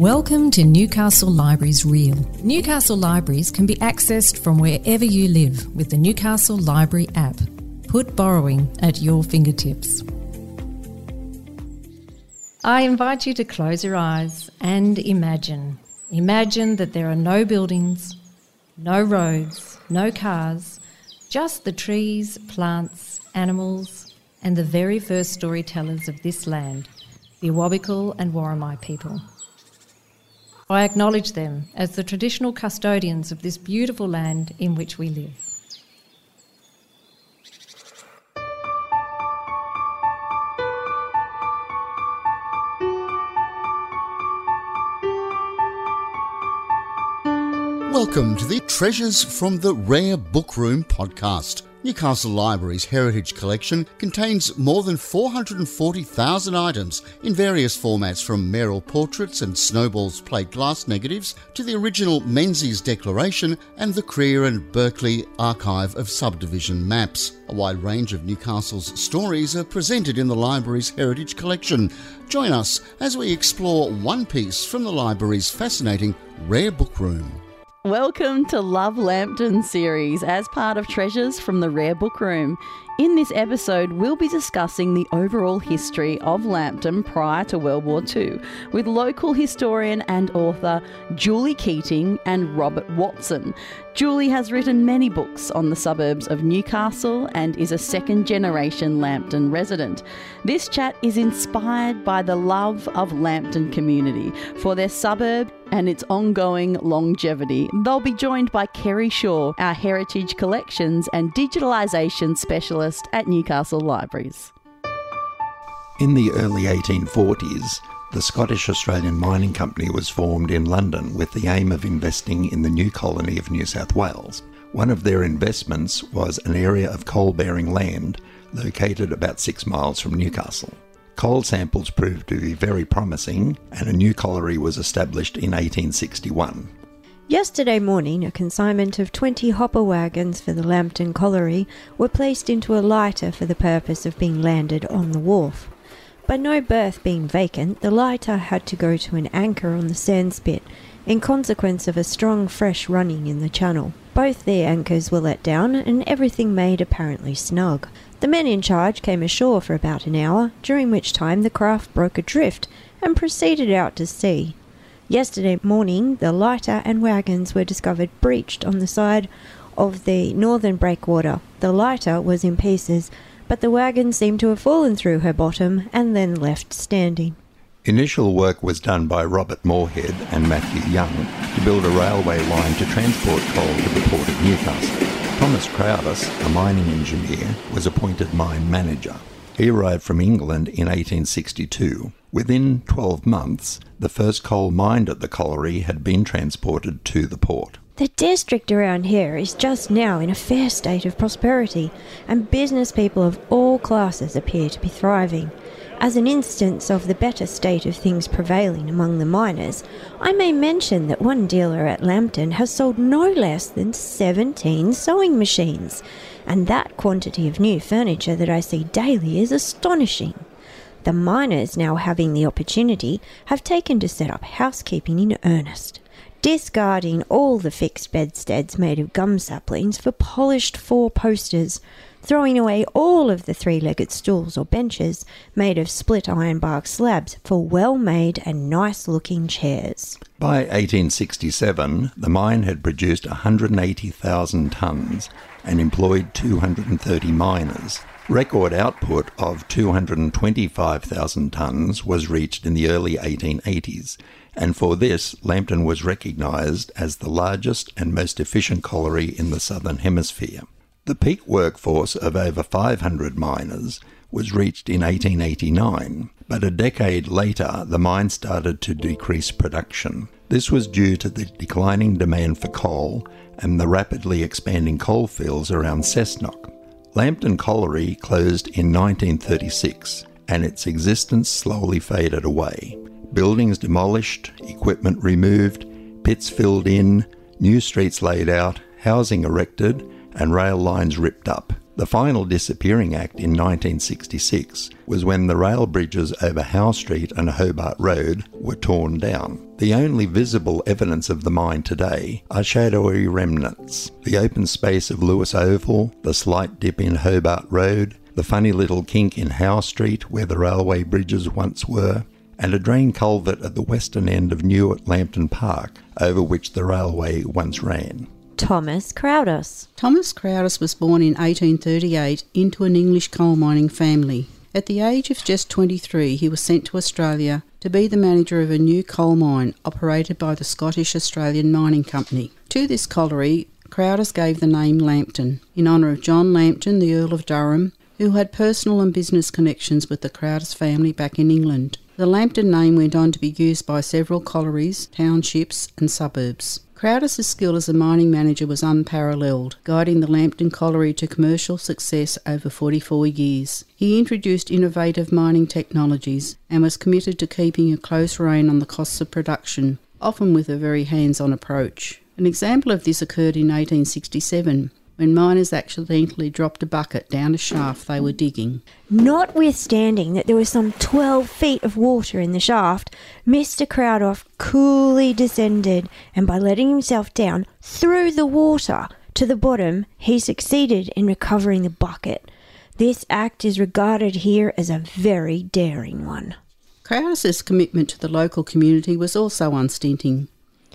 Welcome to Newcastle Libraries Reel. Newcastle Libraries can be accessed from wherever you live with the Newcastle Library app. Put borrowing at your fingertips. I invite you to close your eyes and imagine. Imagine that there are no buildings, no roads, no cars, just the trees, plants, animals, and the very first storytellers of this land, the Awabakal and Worimi people. I acknowledge them as the traditional custodians of this beautiful land in which we live. Welcome to the Treasures from the Rare Book Room podcast. Newcastle Libraries Heritage Collection contains more than 440,000 items in various formats, from Merrill portraits and Snowball's plate glass negatives to the original Menzies Declaration and the Creer and Berkeley Archive of subdivision maps. A wide range of Newcastle's stories are presented in the library's Heritage Collection. Join us as we explore one piece from the library's fascinating Rare Book Room. Welcome to Love Lampton series as part of Treasures from the Rare Book Room. In this episode, we'll be discussing the overall history of Lambton prior to World War II with local historian and author Julie Keating and Robert Watson. Julie has written many books on the suburbs of Newcastle and is a second-generation Lambton resident. This chat is inspired by the love of Lambton community for their suburb and its ongoing longevity. They'll be joined by Kerry Shaw, our Heritage Collections and Digitalisation Specialist at Newcastle Libraries. In the early 1840s, the Scottish Australian Mining Company was formed in London with the aim of investing in the new colony of New South Wales. One of their investments was an area of coal-bearing land located about 6 miles from Newcastle. Coal samples proved to be very promising, and a new colliery was established in 1861. Yesterday morning, a consignment of 20 hopper wagons for the Lambton Colliery were placed into a lighter for the purpose of being landed on the wharf. But no berth being vacant, the lighter had to go to an anchor on the sandspit in consequence of a strong fresh running in the channel. Both their anchors were let down and everything made apparently snug. The men in charge came ashore for about an hour, during which time the craft broke adrift and proceeded out to sea. Yesterday morning, the lighter and wagons were discovered breached on the side of the northern breakwater. The lighter was in pieces, but the wagons seemed to have fallen through her bottom and then left standing. Initial work was done by Robert Moorhead and Matthew Young to build a railway line to transport coal to the port of Newcastle. Thomas Croudace, a mining engineer, was appointed mine manager. He arrived from England in 1862. Within 12 months, the first coal mined at the colliery had been transported to the port. The district around here is just now in a fair state of prosperity, and business people of all classes appear to be thriving. As an instance of the better state of things prevailing among the miners, I may mention that one dealer at Lambton has sold no less than 17 sewing machines, and that quantity of new furniture that I see daily is astonishing. The miners, now having the opportunity, have taken to set up housekeeping in earnest, discarding all the fixed bedsteads made of gum saplings for polished four-posters, throwing away all of the three-legged stools or benches made of split ironbark slabs for well-made and nice-looking chairs. By 1867, the mine had produced 180,000 tonnes and employed 230 miners. Record output of 225,000 tonnes was reached in the early 1880s, and for this, Lambton was recognised as the largest and most efficient colliery in the Southern Hemisphere. The peak workforce of over 500 miners was reached in 1889, but a decade later the mine started to decrease production. This was due to the declining demand for coal and the rapidly expanding coal fields around Cessnock. Lambton Colliery closed in 1936 and its existence slowly faded away. Buildings demolished, equipment removed, pits filled in, new streets laid out, housing erected, and rail lines ripped up. The final disappearing act in 1966 was when the rail bridges over Howe Street and Hobart Road were torn down. The only visible evidence of the mine today are shadowy remnants, the open space of Lewis Oval, the slight dip in Hobart Road, the funny little kink in Howe Street where the railway bridges once were, and a drain culvert at the western end of Newark Lambton Park, over which the railway once ran. Thomas Croudace. Thomas Croudace was born in 1838 into an English coal mining family. At the age of just 23, he was sent to Australia to be the manager of a new coal mine operated by the Scottish Australian Mining Company. To this colliery, Croudace gave the name Lambton, in honour of John Lambton, the Earl of Durham, who had personal and business connections with the Croudace family back in England. The Lambton name went on to be used by several collieries, townships and suburbs. Croudace's skill as a mining manager was unparalleled, guiding the Lambton Colliery to commercial success over 44 years. He introduced innovative mining technologies and was committed to keeping a close rein on the costs of production, often with a very hands-on approach. An example of this occurred in 1867, when miners accidentally dropped a bucket down a shaft they were digging. Notwithstanding that there was some 12 feet of water in the shaft, Mr. Croudace coolly descended, and by letting himself down through the water to the bottom, he succeeded in recovering the bucket. This act is regarded here as a very daring one. Croudace's commitment to the local community was also unstinting.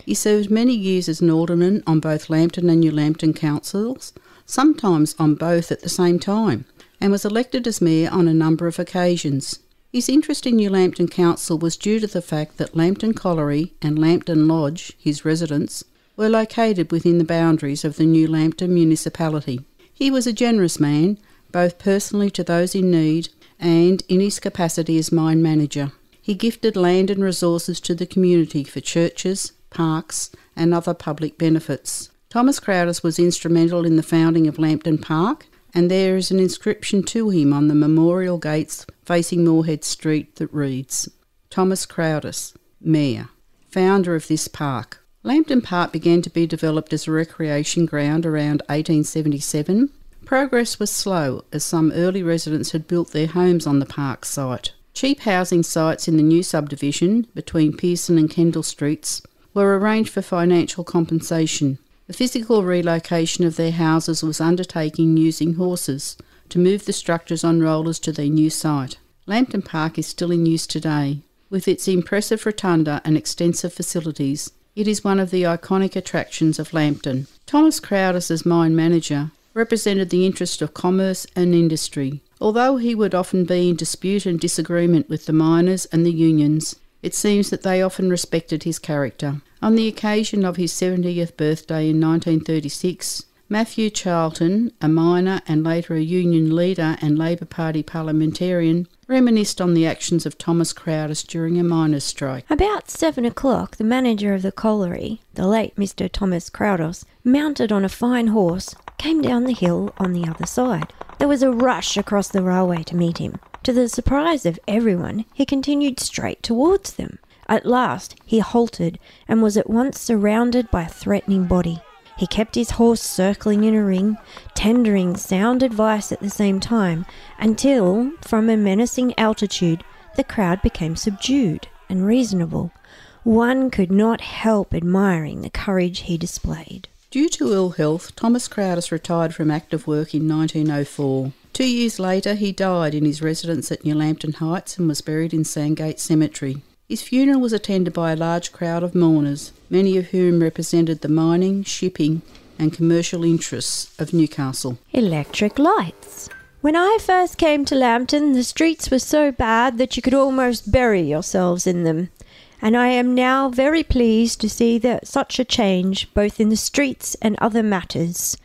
He served many years as an alderman on both Lambton and New Lambton councils, sometimes on both at the same time, and was elected as mayor on a number of occasions. His interest in New Lambton Council was due to the fact that Lambton Colliery and Lambton Lodge, his residence, were located within the boundaries of the New Lambton municipality. He was a generous man, both personally to those in need and in his capacity as mine manager. He gifted land and resources to the community for churches, parks and other public benefits. Thomas Croudace was instrumental in the founding of Lambton Park, and there is an inscription to him on the memorial gates facing Moorhead Street that reads, Thomas Croudace, Mayor, founder of this park. Lambton Park began to be developed as a recreation ground around 1877. Progress was slow, as some early residents had built their homes on the park site. Cheap housing sites in the new subdivision between Pearson and Kendall Streets were arranged for financial compensation. The physical relocation of their houses was undertaken using horses to move the structures on rollers to their new site. Lambton Park is still in use today. With its impressive rotunda and extensive facilities, it is one of the iconic attractions of Lambton. Thomas Croudace, as mine manager, represented the interest of commerce and industry. Although he would often be in dispute and disagreement with the miners and the unions, it seems that they often respected his character. On the occasion of his 70th birthday in 1936, Matthew Charlton, a miner and later a union leader and Labour Party parliamentarian, reminisced on the actions of Thomas Croudace during a miners' strike. About 7 o'clock, the manager of the colliery, the late Mr. Thomas Croudace, mounted on a fine horse, came down the hill on the other side. There was a rush across the railway to meet him. To the surprise of everyone, he continued straight towards them. At last, he halted and was at once surrounded by a threatening body. He kept his horse circling in a ring, tendering sound advice at the same time, until, from a menacing altitude, the crowd became subdued and reasonable. One could not help admiring the courage he displayed. Due to ill health, Thomas Croudace retired from active work in 1904. 2 years later, he died in his residence at New Lambton Heights and was buried in Sandgate Cemetery. His funeral was attended by a large crowd of mourners, many of whom represented the mining, shipping and commercial interests of Newcastle. Electric lights. When I first came to Lambton, the streets were so bad that you could almost bury yourselves in them. And I am now very pleased to see that such a change, both in the streets and other matters.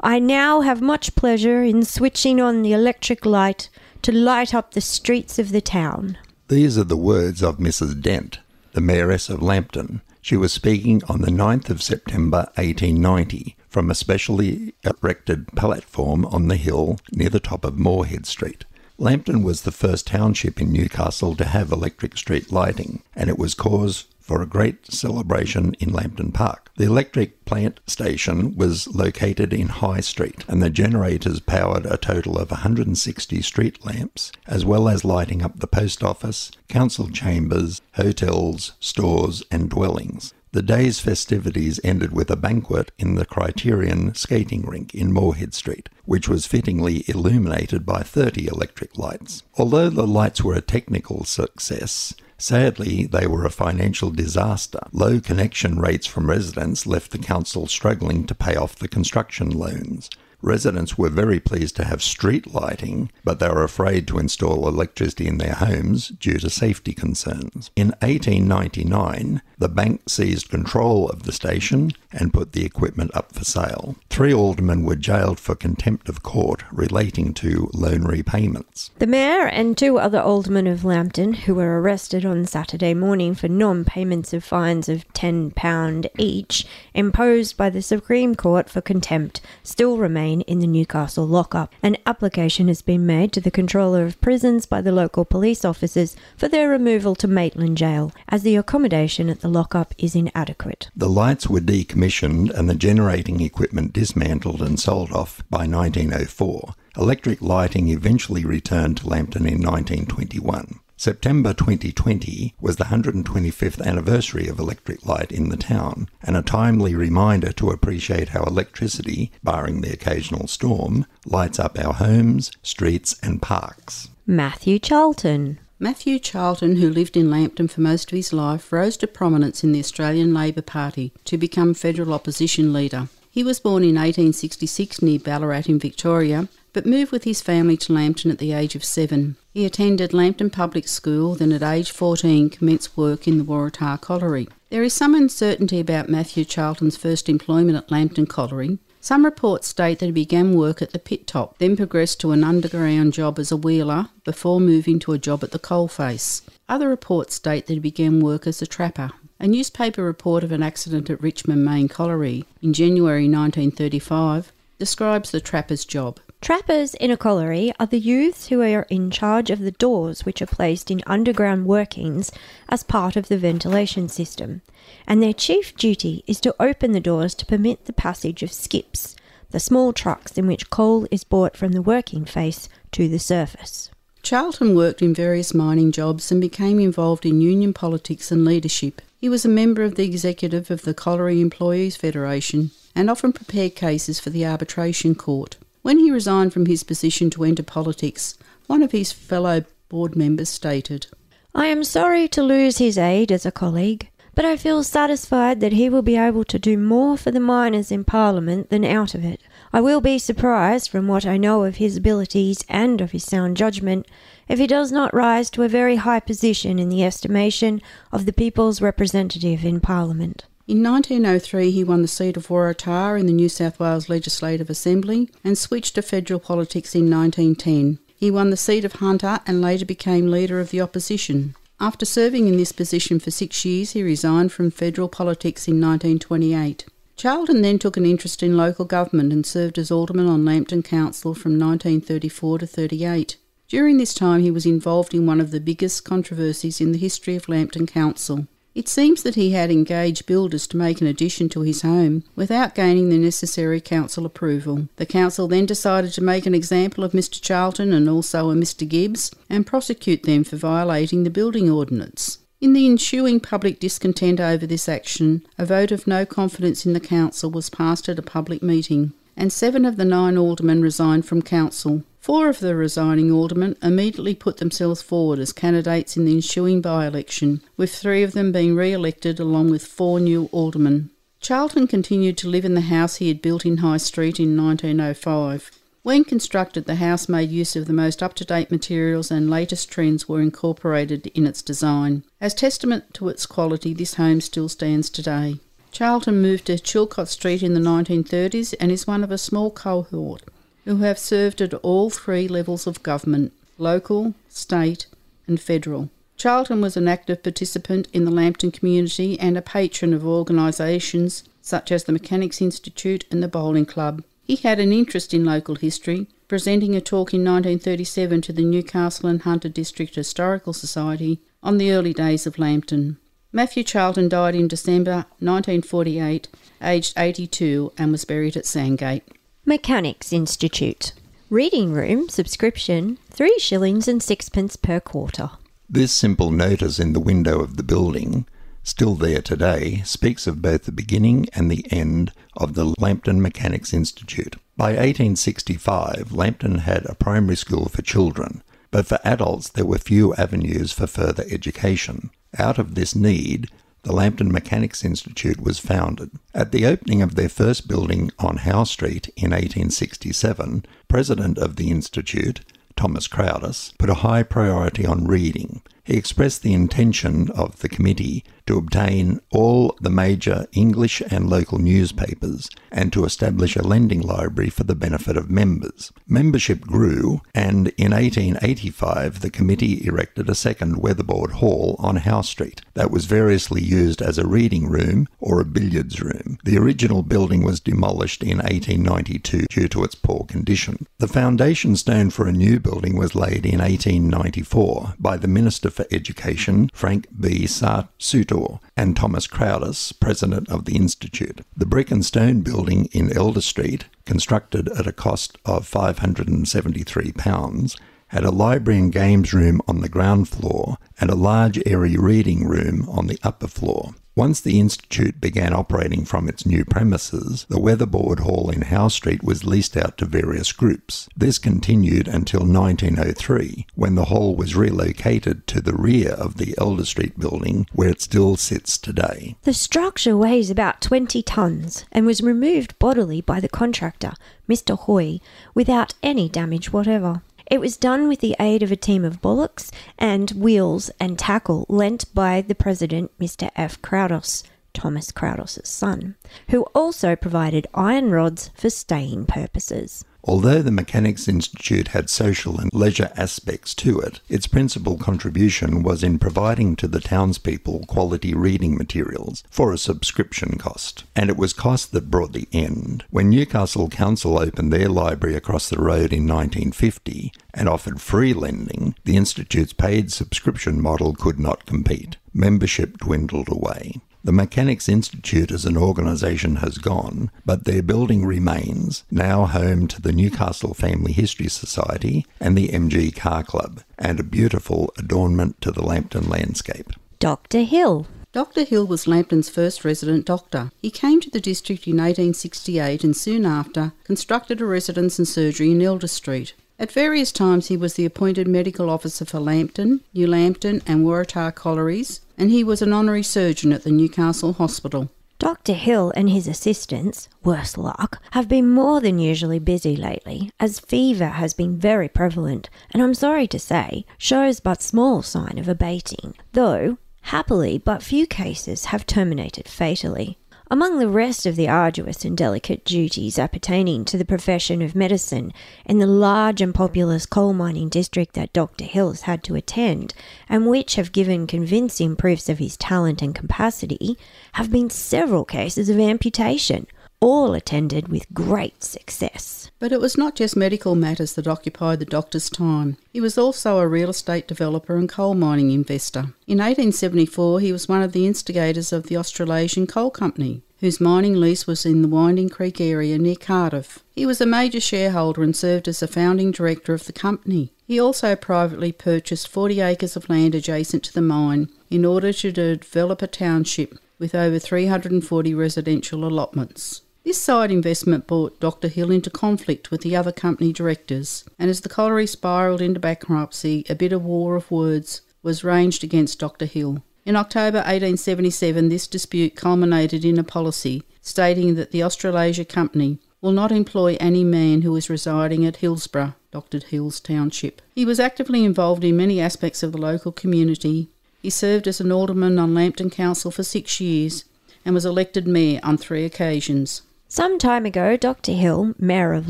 I now have much pleasure in switching on the electric light to light up the streets of the town. These are the words of Mrs. Dent, the mayoress of Lambton. She was speaking on the 9th of September 1890 from a specially erected platform on the hill near the top of Moorhead Street. Lambton was the first township in Newcastle to have electric street lighting, and it was cause for a great celebration in Lambton Park. The electric plant station was located in High Street, and the generators powered a total of 160 street lamps, as well as lighting up the post office, council chambers, hotels, stores and dwellings. The day's festivities ended with a banquet in the Criterion skating rink in Moorhead Street, which was fittingly illuminated by 30 electric lights. Although the lights were a technical success, sadly, they were a financial disaster. Low connection rates from residents left the council struggling to pay off the construction loans. Residents were very pleased to have street lighting, but they were afraid to install electricity in their homes due to safety concerns. In 1899, the bank seized control of the station and put the equipment up for sale. 3 aldermen were jailed for contempt of court relating to loan repayments. The mayor and 2 other aldermen of Lambton, who were arrested on Saturday morning for non-payments of fines of £10 each, imposed by the Supreme Court for contempt, still remain in the Newcastle lockup. An application has been made to the Controller of Prisons by the local police officers for their removal to Maitland Jail, as the accommodation at the lockup is inadequate. The lights were decommissioned and the generating equipment dismantled and sold off by 1904. Electric lighting eventually returned to Lambton in 1921. September 2020 was the 125th anniversary of electric light in the town, and a timely reminder to appreciate how electricity, barring the occasional storm, lights up our homes, streets and parks. Matthew Charlton, who lived in Lambton for most of his life, rose to prominence in the Australian Labor Party to become federal opposition leader. He was born in 1866 near Ballarat in Victoria, but moved with his family to Lambton at the age of 7. He attended Lambton Public School, then at age 14 commenced work in the Waratah Colliery. There is some uncertainty about Matthew Charlton's first employment at Lambton Colliery. Some reports state that he began work at the pit top, then progressed to an underground job as a wheeler before moving to a job at the coalface. Other reports state that he began work as a trapper. A newspaper report of an accident at Richmond Main Colliery in January 1935 describes the trapper's job. Trappers in a colliery are the youths who are in charge of the doors which are placed in underground workings as part of the ventilation system, and their chief duty is to open the doors to permit the passage of skips, the small trucks in which coal is brought from the working face to the surface. Charlton worked in various mining jobs and became involved in union politics and leadership. He was a member of the executive of the Colliery Employees Federation and often prepared cases for the arbitration court. When he resigned from his position to enter politics, one of his fellow board members stated, "I am sorry to lose his aid as a colleague, but I feel satisfied that he will be able to do more for the miners in Parliament than out of it. I will be surprised, from what I know of his abilities and of his sound judgment, if he does not rise to a very high position in the estimation of the people's representative in Parliament." In 1903, he won the seat of Waratah in the New South Wales Legislative Assembly and switched to federal politics in 1910. He won the seat of Hunter and later became leader of the opposition. After serving in this position for 6 years, he resigned from federal politics in 1928. Charlton then took an interest in local government and served as alderman on Lambton Council from 1934 to 38. During this time, he was involved in one of the biggest controversies in the history of Lambton Council. It seems that he had engaged builders to make an addition to his home without gaining the necessary council approval. The council then decided to make an example of Mr. Charlton and also a Mr. Gibbs and prosecute them for violating the building ordinance. In the ensuing public discontent over this action, a vote of no confidence in the council was passed at a public meeting, and 7 of the 9 aldermen resigned from council. 4 of the resigning aldermen immediately put themselves forward as candidates in the ensuing by-election, with 3 of them being re-elected along with 4 new aldermen. Charlton continued to live in the house he had built in High Street in 1905. When constructed, the house made use of the most up-to-date materials and latest trends were incorporated in its design. As testament to its quality, this home still stands today. Charlton moved to Chilcot Street in the 1930s and is one of a small cohort who have served at all 3 levels of government, local, state and federal. Charlton was an active participant in the Lambton community and a patron of organisations such as the Mechanics Institute and the Bowling Club. He had an interest in local history, presenting a talk in 1937 to the Newcastle and Hunter District Historical Society on the early days of Lambton. Matthew Charlton died in December 1948, aged 82, and was buried at Sandgate. Mechanics Institute. Reading room subscription, 3 shillings and sixpence per quarter. This simple notice in the window of the building, still there today, speaks of both the beginning and the end of the Lambton Mechanics Institute. By 1865, Lambton had a primary school for children, but for adults there were few avenues for further education. Out of this need, the Lambton Mechanics Institute was founded. At the opening of their first building on Howe Street in 1867, President of the Institute, Thomas Croudace, put a high priority on reading. He expressed the intention of the committee to obtain all the major English and local newspapers and to establish a lending library for the benefit of members. Membership grew, and in 1885 the committee erected a second weatherboard hall on Howe Street that was variously used as a reading room or a billiards room. The original building was demolished in 1892 due to its poor condition. The foundation stone for a new building was laid in 1894 by the Minister for Education, Frank B. Sutor, and Thomas Croudace, president of the Institute. The brick and stone building in Elder Street, constructed at a cost of £573, had a library and games room on the ground floor and a large airy reading room on the upper floor. Once the Institute began operating from its new premises, the Weatherboard Hall in Howe Street was leased out to various groups. This continued until 1903, when the hall was relocated to the rear of the Elder Street building, where it still sits today. The structure weighs about 20 tons and was removed bodily by the contractor, Mr. Hoy, without any damage whatever. It was done with the aid of a team of bullocks and wheels and tackle lent by the president, Mr. F. Croudace, Thomas Croudace's son, who also provided iron rods for staying purposes. Although the Mechanics Institute had social and leisure aspects to it, its principal contribution was in providing to the townspeople quality reading materials for a subscription cost, and it was cost that brought the end. When Newcastle Council opened their library across the road in 1950 and offered free lending, the Institute's paid subscription model could not compete. Membership dwindled away. The Mechanics Institute as an organisation has gone, but their building remains, now home to the Newcastle Family History Society and the MG Car Club, and a beautiful adornment to the Lambton landscape. Dr. Hill. Dr. Hill was Lambton's first resident doctor. He came to the district in 1868 and soon after constructed a residence and surgery in Elder Street. At various times he was the appointed medical officer for Lambton, New Lambton and Waratah collieries, and he was an honorary surgeon at the Newcastle Hospital. Dr. Hill and his assistants, worse luck, have been more than usually busy lately, as fever has been very prevalent, and I'm sorry to say, shows but small sign of abating, though, happily, but few cases have terminated fatally. Among the rest of the arduous and delicate duties appertaining to the profession of medicine in the large and populous coal mining district that Dr. Hill has had to attend, and which have given convincing proofs of his talent and capacity, have been several cases of amputation, all attended with great success. But it was not just medical matters that occupied the doctor's time. He was also a real estate developer and coal mining investor. In 1874, he was one of the instigators of the Australasian Coal Company, whose mining lease was in the Winding Creek area near Cardiff. He was a major shareholder and served as the founding director of the company. He also privately purchased 40 acres of land adjacent to the mine in order to develop a township with over 340 residential allotments. This side investment brought Dr. Hill into conflict with the other company directors, and as the colliery spiralled into bankruptcy, a bitter war of words was raged against Dr. Hill. In October 1877, this dispute culminated in a policy stating that the Australasia Company will not employ any man who is residing at Hillsborough, Dr. Hill's township. He was actively involved in many aspects of the local community. He served as an alderman on Lambton Council for 6 years and was elected mayor on 3 occasions. Some time ago, Dr. Hill, Mayor of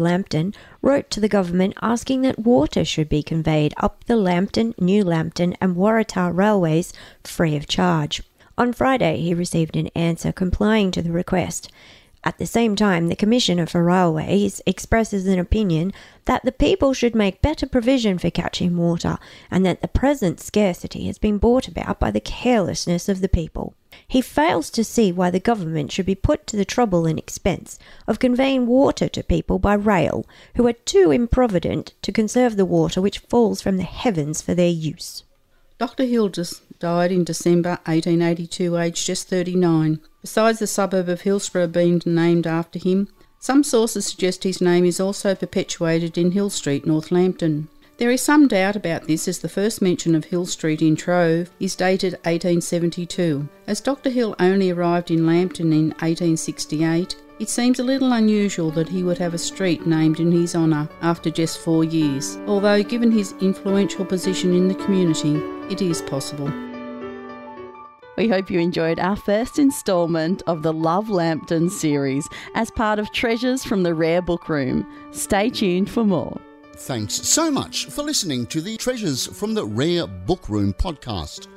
Lambton, wrote to the government asking that water should be conveyed up the Lambton, New Lambton and Waratah railways free of charge. On Friday, he received an answer complying to the request. At the same time, the Commissioner for Railways expresses an opinion that the people should make better provision for catching water, and that the present scarcity has been brought about by the carelessness of the people. He fails to see why the government should be put to the trouble and expense of conveying water to people by rail, who are too improvident to conserve the water which falls from the heavens for their use. Dr. Hill died in December 1882, aged just 39. Besides the suburb of Hillsborough being named after him, some sources suggest his name is also perpetuated in Hill Street, North Lambton. There is some doubt about this, as the first mention of Hill Street in Trove is dated 1872. As Dr. Hill only arrived in Lambton in 1868, it seems a little unusual that he would have a street named in his honour after just 4 years, although given his influential position in the community, it is possible. We hope you enjoyed our first instalment of the Love Lampton series as part of Treasures from the Rare Book Room. Stay tuned for more. Thanks so much for listening to the Treasures from the Rare Book Room podcast.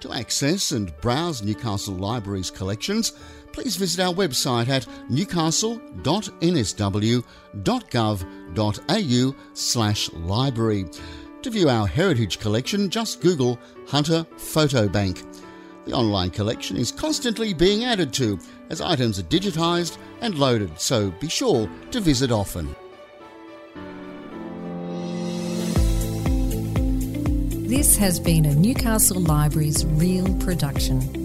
To access and browse Newcastle Libraries collections, please visit our website at newcastle.nsw.gov.au/library. To view our heritage collection, just Google Hunter Photo Bank. The online collection is constantly being added to as items are digitised and loaded, so be sure to visit often. This has been a Newcastle Libraries Reel production.